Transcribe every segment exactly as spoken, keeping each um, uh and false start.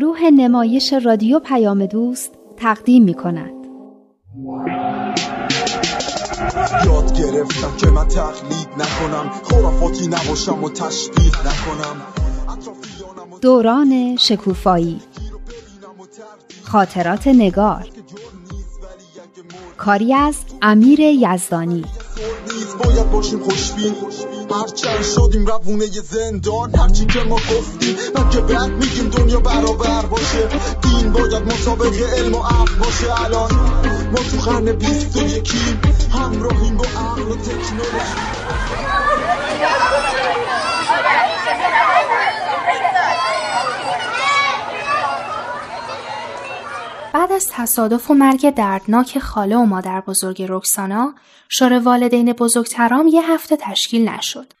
گروه نمایش رادیو پیام دوست تقدیم می‌کند. یاد گرفتم که من تقلید نکنم، خرافاتی نباشم و تشبیه نکنم. دوران شکوفایی، خاطرات نگار، کاری از امیر یزدانی. باید باشیم خوشبین، هرچند شدیم روونه زندان، هرچی که ما گفتیم من که بعد میگیم دنیا برابر باشه، دین باید مطابق علم و عقل باشه. الان ما تو قرن بیست و یکیم، همراهیم با عقل و تکنولوژی. بعد از تصادف و مرگ دردناک خاله و مادر بزرگ رکسانا، شور والدین بزرگترام یه هفته تشکیل نشد.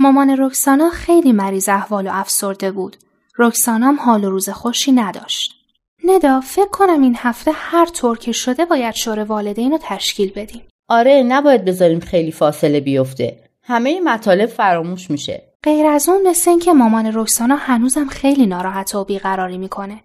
مامان رکسانا خیلی مریض احوال و افسرده بود. رکسانام حال و روز خوشی نداشت. ندا، فکر کنم این هفته هر طور که شده باید شور والدین رو تشکیل بدیم. آره، نباید بذاریم خیلی فاصله بیفته. همه مطالب فراموش میشه. غیر از اون مثل این که مامان رکسانا هنوزم خیلی ناراحت و بیقراری میکنه.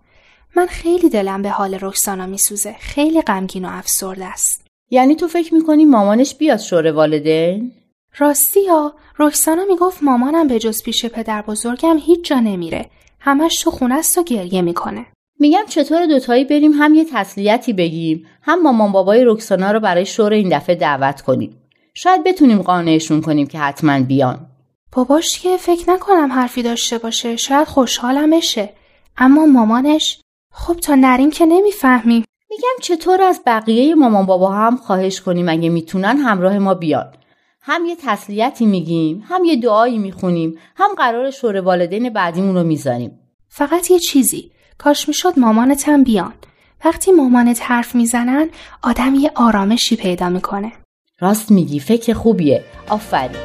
من خیلی دلم به حال رکسانا میسوزه. خیلی غمگین و افسرده است. یعنی تو فکر میکنی مامانش بیاد شور والدین؟ راستی ها، رکسانا میگفت مامانم به جز پیش پدر بزرگم هیچ جا نمیره. همش تو خونه است و گریه میکنه. میگم چطور دوتایی بریم هم یه تسلیتی بگیم، هم مامان بابای رکسانا رو برای شور این دفعه دعوت کنیم. شاید بتونیم قانعشون کنیم که حتما بیان. باباش که فکر نکنم حرفی داشته باشه. شاید خوشحالم شه. اما مامانش، خب تا نریم که نمیفهمیم. میگم چطور از بقیه مامان بابا هم خواهش کنیم اگه میتونن همراه ما بیان. هم یه تسلیتی میگیم، هم یه دعایی میخونیم، هم قرار شور والدین بعدیمون رو میذاریم. فقط یه چیزی، کاش میشد مامانت هم بیان. وقتی مامانت حرف میزنن آدم یه آرامشی پیدا میکنه. راست میگی، فکر خوبیه. آفرین.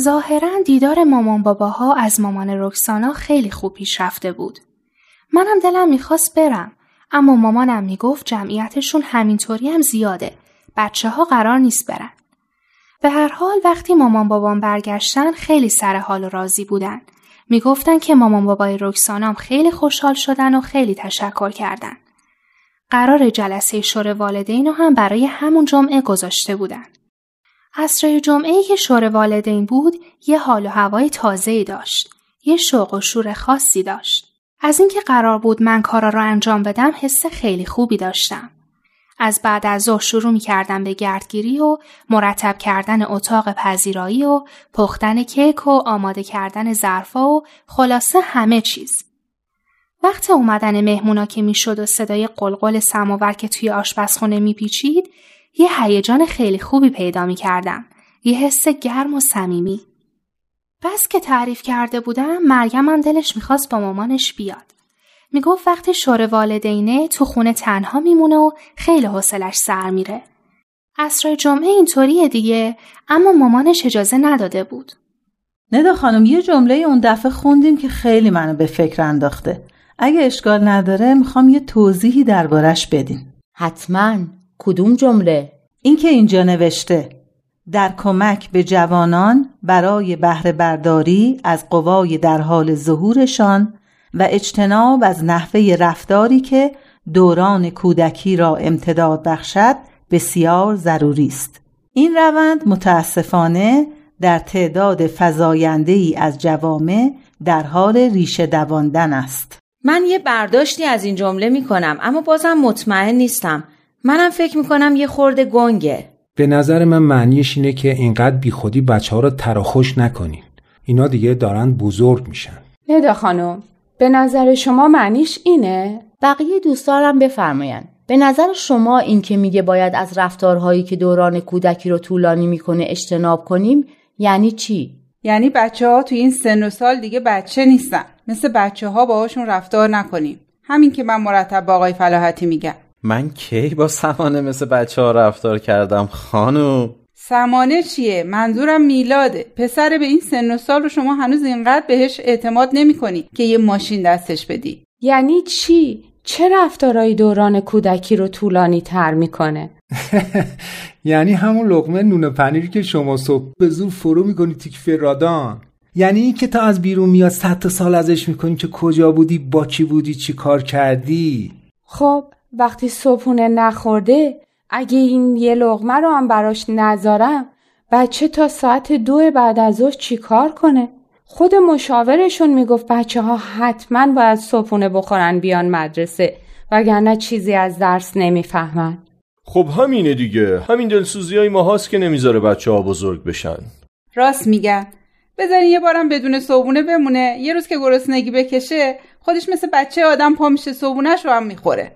ظاهراً دیدار مامان باباها از مامان رکسانا خیلی خوب پیش رفته بود. منم دلم میخواست برم، اما مامانم میگفت جمعیتشون همینطوری هم زیاده. بچه ها قرار نیست برن. به هر حال وقتی مامان بابام برگشتن خیلی سر حال و راضی بودن. میگفتن که مامان بابای رکسانام خیلی خوشحال شدن و خیلی تشکر کردن. قرار جلسه شور والدین رو هم برای همون جمعه گذاشته بودن. عصر جمعه‌ای که شور والدین بود، یه حال و هوای تازه‌ای داشت. یه شوق و شور خاصی داشت. از اینکه قرار بود من کارا رو انجام بدم، حس خیلی خوبی داشتم. از بعد از ظهر شروع می‌کردم به گردگیری و مرتب کردن اتاق پذیرایی و پختن کیک و آماده کردن ظرفا و خلاصه همه چیز. وقت اومدن مهمونا که میشد و صدای قلقل سماور که توی آشپزخونه میپیچید، یه هیجان خیلی خوبی پیدا می کردم. یه حس گرم و صمیمی. بس که تعریف کرده بودم، مریم هم دلش می خواست با مامانش بیاد. می گفت وقتی شور والدینه تو خونه تنها میمونه و خیلی حوصلش سر میره. عصر جمعه اینطوریه دیگه، اما مامانش اجازه نداده بود. ندا خانم، یه جمله اون دفعه خوندیم که خیلی منو به فکر انداخته. اگه اشکال نداره می خوام یه توضیحی دربارش بدین. حتماً. کدوم جمله؟ این که اینجا نوشته: در کمک به جوانان برای بهره برداری از قوای در حال ظهورشان و اجتناب از نحوه رفتاری که دوران کودکی را امتداد بخشد بسیار ضروری است. این روند متاسفانه در تعداد فزاینده‌ای از جوامع در حال ریشه دواندن است. من یه برداشتی از این جمله می‌کنم، اما بازم مطمئن نیستم. منم فکر میکنم یه خورده گنگه. به نظر من معنیش اینه که اینقدر بی خودی بچه ها را تراخوش نکنین. اینا دیگه دارن بزرگ میشن. ندا خانم، به نظر شما معنیش اینه؟ بقیه دوستانم بفرماین. به نظر شما این که میگه باید از رفتارهایی که دوران کودکی رو طولانی میکنه اجتناب کنیم یعنی چی؟ یعنی بچه‌ها تو این سن و سال دیگه بچه نیستن. مثل بچه‌ها باهاشون رفتار نکنیم. همین که من مرتب با آقای فلاحتی میگم. من کی با سمانه مثل بچه‌ها رفتار کردم خانم؟ سمانه چیه؟ منظورم میلاده. پسر به این سن و سال رو شما هنوز اینقدر بهش اعتماد نمی‌کنی که یه ماشین دستش بدی. یعنی چی؟ چه رفتارهایی دوران کودکی رو طولانی تر میکنه؟ یعنی همون لقمه نون پنیری که شما صبح به زور فرو میکنی تیک فرادان. یعنی این که تا از بیرون میاد صد تا سال ازش میکنی که کجا بودی، با کی بودی، چی کار کردی. خب وقتی صبحونه نخورده اگه این یه لقمه رو هم براش نذارم بچه تا ساعت دو بعد از ظهر چی کار کنه؟ خود مشاورشون میگفت بچه ها حتما باید صبحونه بخورن بیان مدرسه وگرنه چیزی از درس نمیفهمن. خب همینه دیگه، همین دلسوزی های ما هاست که نمیذاره بچه ها بزرگ بشن. راست میگن. بذاری یه بارم بدون صبحونه بمونه، یه روز که گرسنگی بکشه خودش مثل بچه آدم پا میشه صبحونه‌ش رو هم میخوره.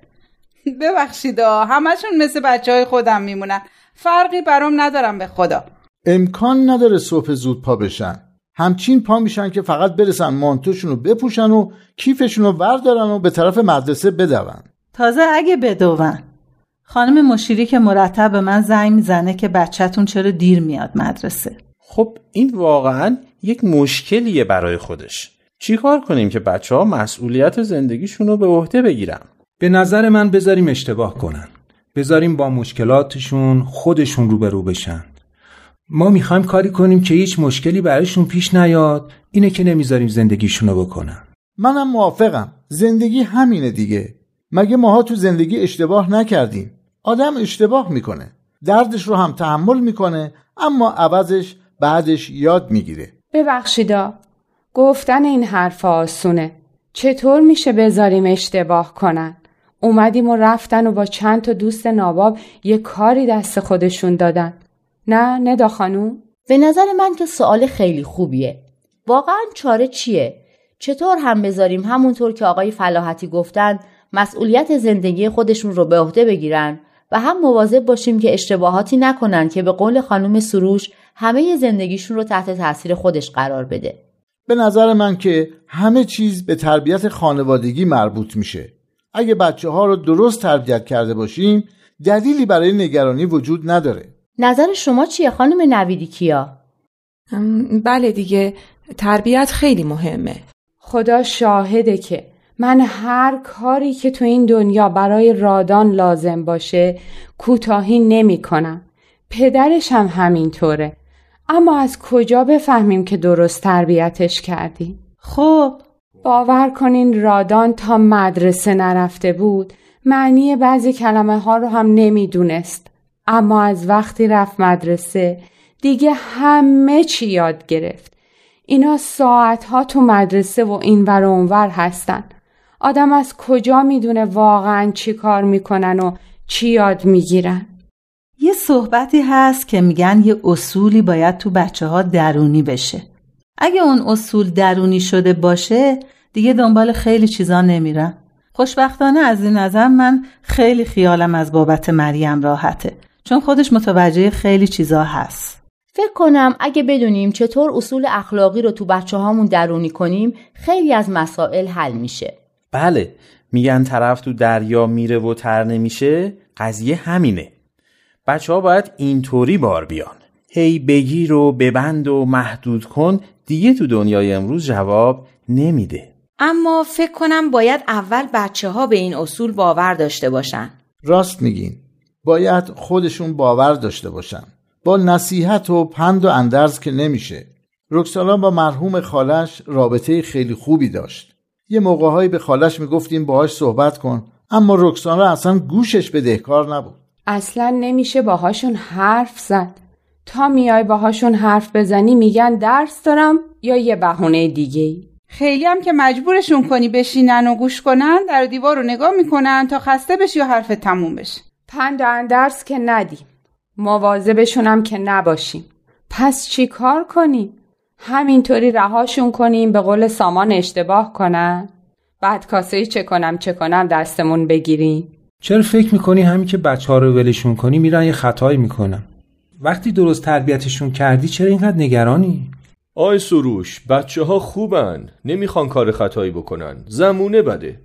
ببخشید همشون مثل بچه های خودم میمونن، فرقی برام ندارم به خدا. امکان نداره صبح زود پا بشن، همچین پا میشن که فقط برسن مانتوشون رو بپوشن و کیفشون رو بردارن و به طرف مدرسه بدون. تازه اگه بدون. خانم مشیری که مرتب به من زنگ میزنه که بچه‌تون چرا دیر میاد مدرسه. خب این واقعا یک مشکلیه برای خودش. چیکار کنیم که بچه‌ها مسئولیت زندگیشون رو به عهده بگیرن؟ به نظر من بذاریم اشتباه کنن. بذاریم با مشکلاتشون خودشون روبرو بشن. ما میخوایم کاری کنیم که هیچ مشکلی برایشون پیش نیاد، اینه که نمیذاریم زندگیشونو بکنن. منم موافقم. زندگی همینه دیگه. مگه ماها تو زندگی اشتباه نکردیم؟ آدم اشتباه میکنه، دردش رو هم تحمل میکنه، اما عوضش بعدش یاد میگیره. ببخشیدا، گفتن این حرف آسونه. چطور میشه بذاریم اشتباه کنن؟ اومدیم و رفتن و با چند تا دوست ناباب یه کاری دست خودشون دادن. نه ندا خانوم؟ به نظر من که سوال خیلی خوبیه. واقعا چاره چیه؟ چطور هم بذاریم همونطور که آقای فلاحتی گفتن مسئولیت زندگی خودشون رو به عهده بگیرن و هم مواظب باشیم که اشتباهاتی نکنن که به قول خانم سروش همه زندگیشون رو تحت تاثیر خودش قرار بده. به نظر من که همه چیز به تربیت خانوادگی مربوط میشه. اگه بچه‌ها رو درست تربیت کرده باشیم دلیلی برای نگرانی وجود نداره. نظر شما چیه خانم نویدی کیا؟ بله دیگه، تربیت خیلی مهمه. خدا شاهده که من هر کاری که تو این دنیا برای رادان لازم باشه کوتاهی نمی کنم. پدرش هم همینطوره. اما از کجا بفهمیم که درست تربیتش کردی؟ خب باور کنین رادان تا مدرسه نرفته بود معنی بعضی کلمه ها رو هم نمی دونست. اما از وقتی رفت مدرسه دیگه همه چی یاد گرفت. اینا ساعتها تو مدرسه و اینور و اونور هستن. آدم از کجا میدونه واقعا چی کار میکنن و چی یاد میگیرن؟ یه صحبتی هست که میگن یه اصولی باید تو بچه ها درونی بشه. اگه اون اصول درونی شده باشه دیگه دنبال خیلی چیزا نمیرن. خوشبختانه از این نظر من خیلی خیالم از بابت مریم راحته، چون خودش متوجه خیلی چیزا هست. فکر کنم اگه بدونیم چطور اصول اخلاقی رو تو بچه هامون درونی کنیم خیلی از مسائل حل میشه. بله، میگن طرف تو دریا میره و تر نمیشه. قضیه همینه. بچه ها باید اینطوری بار بیان، هی بگیر و ببند و محدود کن دیگه تو دنیای امروز جواب نمیده. اما فکر کنم باید اول بچه ها به این اصول باور داشته باشن. راست میگین، باید خودشون باور داشته باشن، با نصیحت و پند و اندرز که نمیشه. رکسانا با مرحوم خالش رابطه خیلی خوبی داشت. یه موقعهایی به خالش میگفتیم باهاش صحبت کن، اما رکسانا اصلا گوشش بدهکار نبود. اصلا نمیشه باهاشون حرف زد. تا میای باهاشون حرف بزنی میگن درس دارم یا یه بهونه دیگه‌ای. خیلی هم که مجبورشون کنی بشینن و گوش کنن در دیوار رو نگاه میکنن تا خسته بشی و حرف تموم بشه. پند و اندرس که ندیم، مواظبشون هم که نباشیم، پس چی کار کنیم؟ همینطوری رهاشون کنیم به قول سامان اشتباه کنن؟ بعد کاسه چه کنم چه کنم دستمون بگیریم؟ چرا فکر میکنی همین که بچه‌ها رو ولشون کنی میرن یه خطایی میکنن؟ وقتی درست تربیتشون کردی چرا اینقدر نگرانی؟ آی سروش، بچه‌ها خوبن، نمیخوان کار خطایی بکنن. زمونه بده.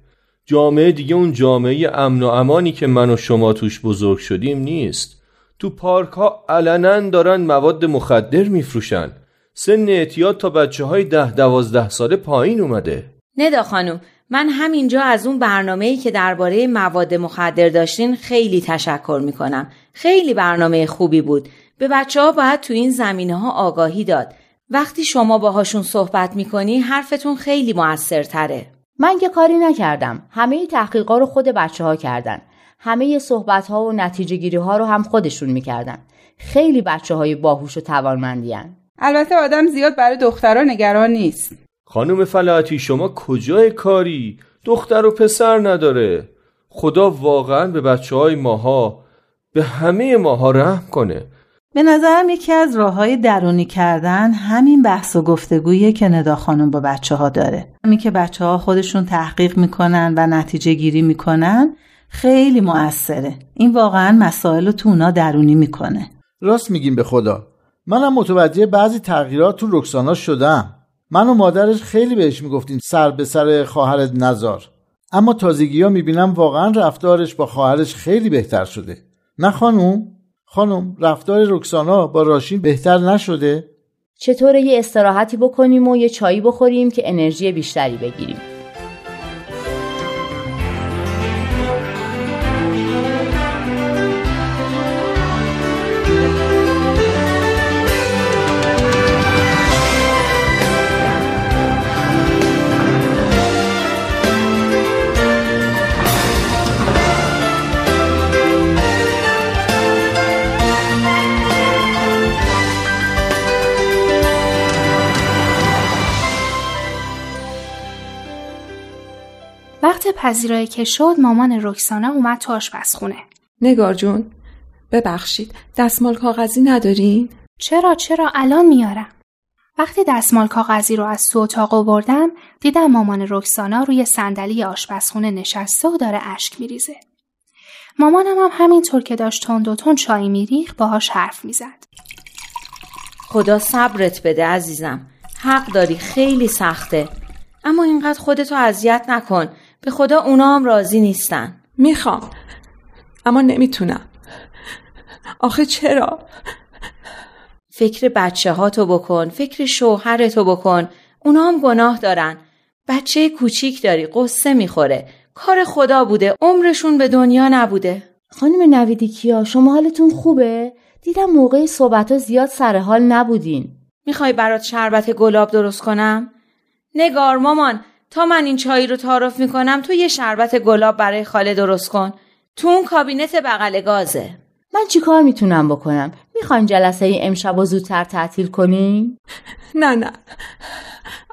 جامعه دیگه اون جامعه امن و امانی که من و شما توش بزرگ شدیم نیست. تو پارک ها علناً دارن مواد مخدر میفروشن. سن اعتیاد تا بچه‌های ده دوازده ساله پایین اومده. ندا خانم، من همینجا از اون برنامه‌ای که درباره مواد مخدر داشتین خیلی تشکر میکنم. خیلی برنامه خوبی بود. به بچه‌ها باید تو این زمینه‌ها آگاهی داد. وقتی شما باهاشون صحبت میکنی حرفتون خیلی موثرتره. من که کاری نکردم. همه تحقیقا رو خود بچه‌ها کردن. همه صحبت‌ها و نتیجه‌گیری‌ها رو هم خودشون میکردن. خیلی بچه‌های باهوش و توانمندی‌ان. البته آدم زیاد برای دخترها نگران نیست. خانم فلاحتی، شما کجای کاری؟ دختر و پسر نداره. خدا واقعا به بچه‌های ماها، به همه ماها رحم کنه. به نظرم یکی از راه‌های درونی کردن همین بحث و گفتگویی که ندا خانم با بچه‌ها داره. همین که بچه‌ها خودشون تحقیق میکنن و نتیجه گیری میکنن خیلی مؤثره. این واقعا مسائل رو تو اونا درونی میکنه. راست میگیم به خدا. منم متوجه بعضی تغییرات تو رکسانا شدم. من و مادرش خیلی بهش میگفتیم سر به سر خواهرت نزار. اما تازگی‌ها میبینم واقعا رفتارش با خواهرش خیلی بهتر شده. نه خانم؟ خانم، رفتار رکسانا با راشین بهتر نشده؟ چطوره یه استراحتی بکنیم و یه چایی بخوریم که انرژی بیشتری بگیریم؟ وقت پذیرایی که شد مامان رکسانا اومد تو آشپزخونه. نگار جون، ببخشید دستمال کاغذی ندارین؟ چرا چرا الان میارم. وقتی دستمال کاغذی رو از تو اتاق آوردم دیدم مامان رکسانا روی صندلی آشپزخونه نشسته و داره اشک میریزه. مامانم هم همینطور که داشت تند و تند چای میریخ باهاش حرف میزد. خدا صبرت بده عزیزم، حق داری، خیلی سخته، اما اینقدر خودتو اذیت نکن. به خدا اونا هم راضی نیستن. میخوام اما نمیتونم. آخه چرا؟ فکر بچه ها تو بکن، فکر شوهر تو بکن. اونا هم گناه دارن. بچه کوچیک داری، قصه میخوره. کار خدا بوده، عمرشون به دنیا نبوده. خانم نویدی کیا، شما حالتون خوبه؟ دیدم موقع صحبت‌ها زیاد سر حال نبودین. میخوای برات شربت گلاب درست کنم؟ نگار مامان، تا من این چایی رو تعارف میکنم تو یه شربت گلاب برای خاله درست کن. تو اون کابینت بغل گازه. من چیکار میتونم بکنم؟ میخواین جلسه ای امشب زودتر تعطیل کنین؟ نه نه.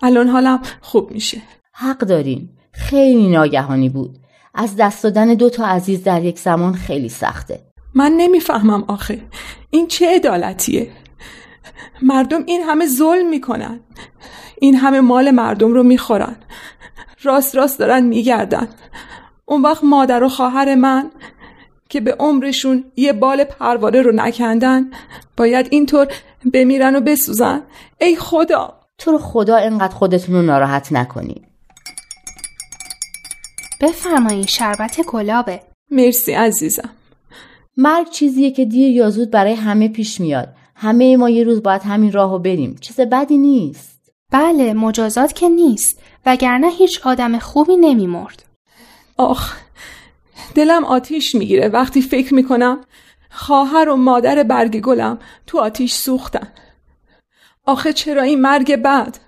الان حالم خوب میشه. حق دارین. خیلی ناگهانی بود. از دست دادن دو تا عزیز در یک زمان خیلی سخته. من نمیفهمم آخه. این چه عدالتیه؟ مردم این همه ظلم میکنن. این همه مال مردم رو میخورن. راست راست دارن میگردن. اون وقت مادر و خواهر من که به عمرشون یه بال پرواره رو نکندن باید اینطور بمیرن و بسوزن؟ ای خدا، تو رو خدا اینقدر خودتون رو ناراحت نکنی. بفرمایید شربت گلابه. مرسی عزیزم. مرگ چیزیه که دیر یا زود برای همه پیش میاد. همه ما یه روز باید همین راهو بریم. چیز بدی نیست. بله، مجازات که نیست، وگرنه هیچ آدم خوبی نمیمرد. آخ، دلم آتیش میگیره وقتی فکر میکنم خواهر و مادر برگ گلم تو آتیش سوختن. آخه چرا این مرگ بد؟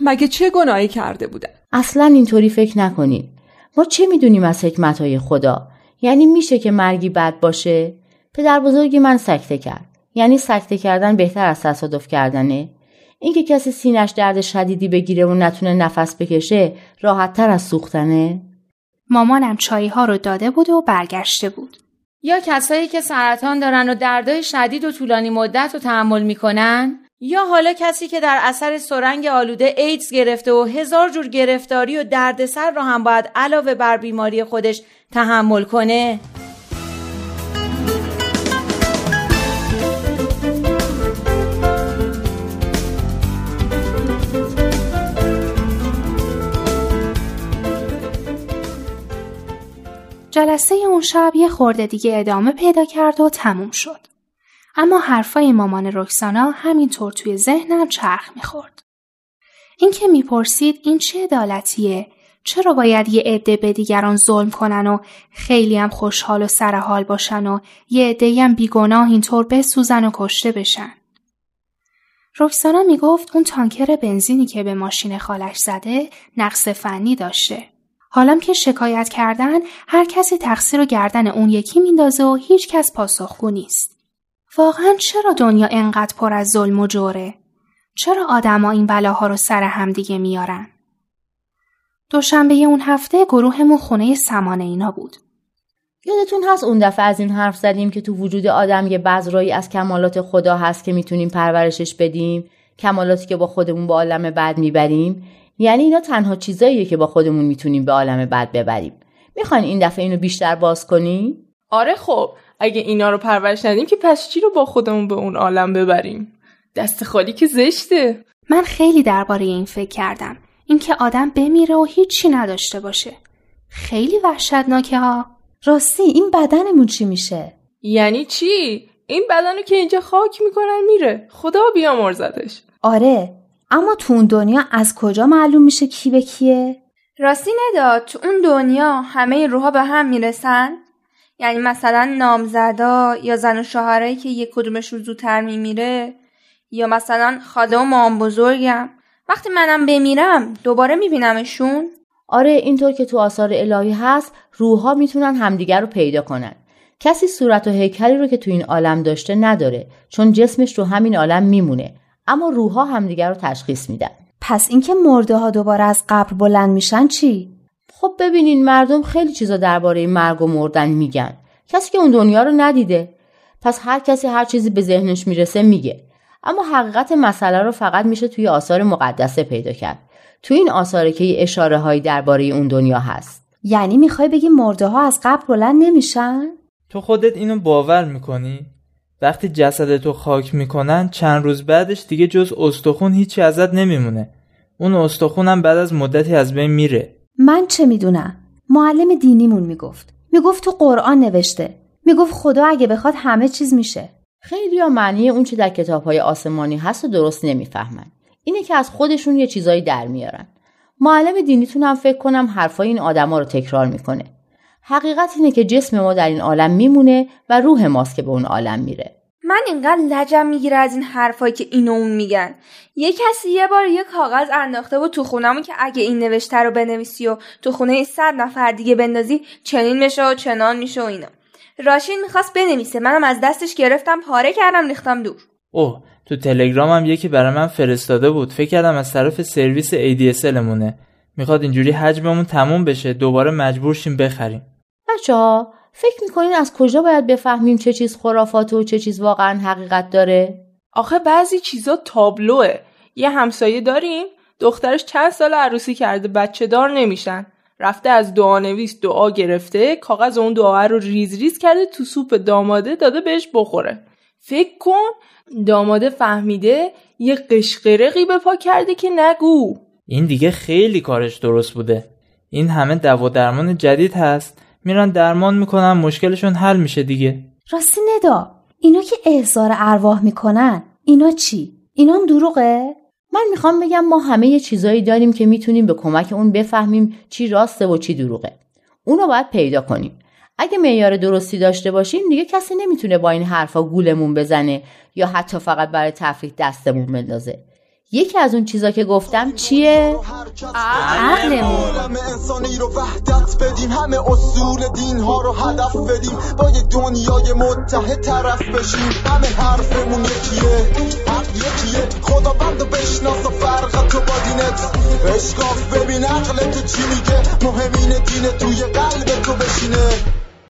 مگه چه گناهی کرده بودن؟ اصلا اینطوری فکر نکنید. ما چه میدونیم از حکمتهای خدا؟ یعنی میشه که مرگی بد باشه؟ پدر بزرگی من سکته کرد. یعنی سکته کردن بهتر از تصادف کردنه؟ اینکه کسی سینه‌اش درد شدیدی بگیره و نتونه نفس بکشه راحت‌تر از سوختنه؟ مامانم چایی‌ها رو داده بود و برگشته بود. یا کسایی که سرطان دارن و دردای شدید و طولانی مدت رو تحمل می‌کنن، یا حالا کسی که در اثر سرنگ آلوده ایدز گرفته و هزار جور گرفتاری و دردسر را هم باید علاوه بر بیماری خودش تحمل کنه؟ جلسه اون شب یه خورده دیگه ادامه پیدا کرد و تموم شد. اما حرفای مامان رکسانا همینطور توی ذهنم چرخ می‌خورد. این که می‌پرسید این چه عدالتیه؟ چرا باید یه عده به دیگران ظلم کنن و خیلی هم خوشحال و سرحال باشن و یه عده‌ای هم بیگناه اینطور بسوزن و کشته بشن؟ رکسانا میگفت اون تانکر بنزینی که به ماشین خالش زده نقص فنی داشته. حالم که شکایت کردن هر کسی تقصیر رو گردن اون یکی میندازه و هیچ کس پاسخگو نیست. واقعا چرا دنیا انقدر پر از ظلم و جوره؟ چرا آدما این بلاها رو سر هم دیگه میارن؟ دوشنبه اون هفته گروهمون خونه سمانه اینا بود. یادتون هست اون دفعه از این حرف زدیم که تو وجود آدم یه بذرایی از کمالات خدا هست که میتونیم پرورشش بدیم، کمالاتی که با خودمون به عالم بد میبریم. یعنی اینا تنها چیزاییه که با خودمون میتونیم به عالم بد ببریم. میخواین این دفعه اینو بیشتر باز کنی؟ آره خب، اگه اینا رو پرورش ندیم که پس چی رو با خودمون به اون عالم ببریم؟ دست خالی که زشته. من خیلی درباره این فکر کردم. اینکه آدم بمیره و هیچی نداشته باشه. خیلی وحشتناکه ها. راستی این بدنمون چی میشه؟ یعنی چی؟ این بدنو که اینجا خاک میکنن میره. خدا بیامرزدش. آره. اما تو اون دنیا از کجا معلوم میشه کی به کیه؟ راستی ندا تو اون دنیا همه روحا به هم میرسن؟ یعنی مثلا نامزدا یا زن و شوهرایی که یک کدومشون زودتر میمیره یا مثلا خاله و مام بزرگم وقتی منم بمیرم دوباره میبینمشون؟ آره اینطور که تو آثار الهی هست روحا میتونن همدیگر رو پیدا کنن. کسی صورت و هیکلی رو که تو این عالم داشته نداره چون جسمش تو همین عالم میمونه. اما روح‌ها همدیگر رو تشخیص میدن. پس اینکه مرده‌ها دوباره از قبر بلند میشن چی؟ خب ببینین مردم خیلی چیزا درباره مرگ و مردن میگن. کسی که اون دنیا رو ندیده. پس هر کسی هر چیزی به ذهنش میرسه میگه. اما حقیقت مسئله رو فقط میشه توی آثار مقدسه پیدا کرد. توی این آثاره که اشاره هایی درباره اون دنیا هست. یعنی میخوای بگی مرده‌ها از قبر بلند نمیشن؟ تو خودت اینو باور میکنی؟ وقتی جسدتو خاک میکنن چند روز بعدش دیگه جز استخون هیچی ازت نمیمونه. اون استخونم بعد از مدتی از بین میره. من چه میدونم؟ معلم دینیمون میگفت. میگفت تو قرآن نوشته. میگفت خدا اگه بخواد همه چیز میشه. خیلی‌ها معنی اون چه در کتاب‌های آسمانی هست و درست نمیفهمن. اینه که از خودشون یه چیزایی در میارن. معلم دینیتون هم فکر کنم حرفای این آدما رو تکرار میکنه. حقیقت اینه که جسم ما در این عالم میمونه و روح ماست که به اون عالم میره. من اینقدر لجم میگیره از این حرفایی که اینو اون میگن. یه کسی یه بار یه کاغذ انداخته بود تو خونمون که اگه این نوشته رو بنویسی و تو خونه صد نفر دیگه بندازی چنین میشه و چنان میشه و اینا. راشین میخواست بنویسه، منم از دستش گرفتم، پاره کردم، ریختم دور. اوه، تو تلگرامم یکی برای من فرستاده بود. فکر کردم از طرف سرویس ای دی اس ال‌مونه. میخواد اینجوری حجممون تموم بشه، دوباره مجبور شیم بخریم. بچه‌ها فکر میکنین از کجا باید بفهمیم چه چیز خرافاته و چه چیز واقعا حقیقت داره؟ آخه بعضی چیزا تابلوه. یه همسایه داریم دخترش چند سال عروسی کرده بچه دار نمیشن. رفته از دعانویس دعا گرفته، کاغذ اون دعا رو ریز ریز کرده تو سوپ داماده داده بهش بخوره. فکر کن داماده فهمیده یه قشقرقی به پا کرده که نگو. این دیگه خیلی کارش درست بوده. این همه دوا درمان جدید هست. میرن درمان میکنن مشکلشون حل میشه دیگه. راستی ندا اینا که احضار ارواح میکنن اینا چی؟ اینا هم دروغه؟ من میخوام بگم ما همه یه چیزایی داریم که میتونیم به کمک اون بفهمیم چی راسته و چی دروغه. اونو باید پیدا کنیم. اگه معیار درستی داشته باشیم دیگه کسی نمیتونه با این حرفا گولمون بزنه یا حتی فقط برای تفریح دستمون بندازه. یکی از اون چیزا که گفتم چیه؟ عقلمون. همه انسانی رو وحدت بدیم، همه اصول دین ها رو هدف بدیم، با یه دنیای متحد طرف بشیم. همه حرفمون یکیه، حق یکیه. خداوندو بشناس و فرق تو با دینت اشکاف، ببین عقلت چی میگه. مهمین دینه توی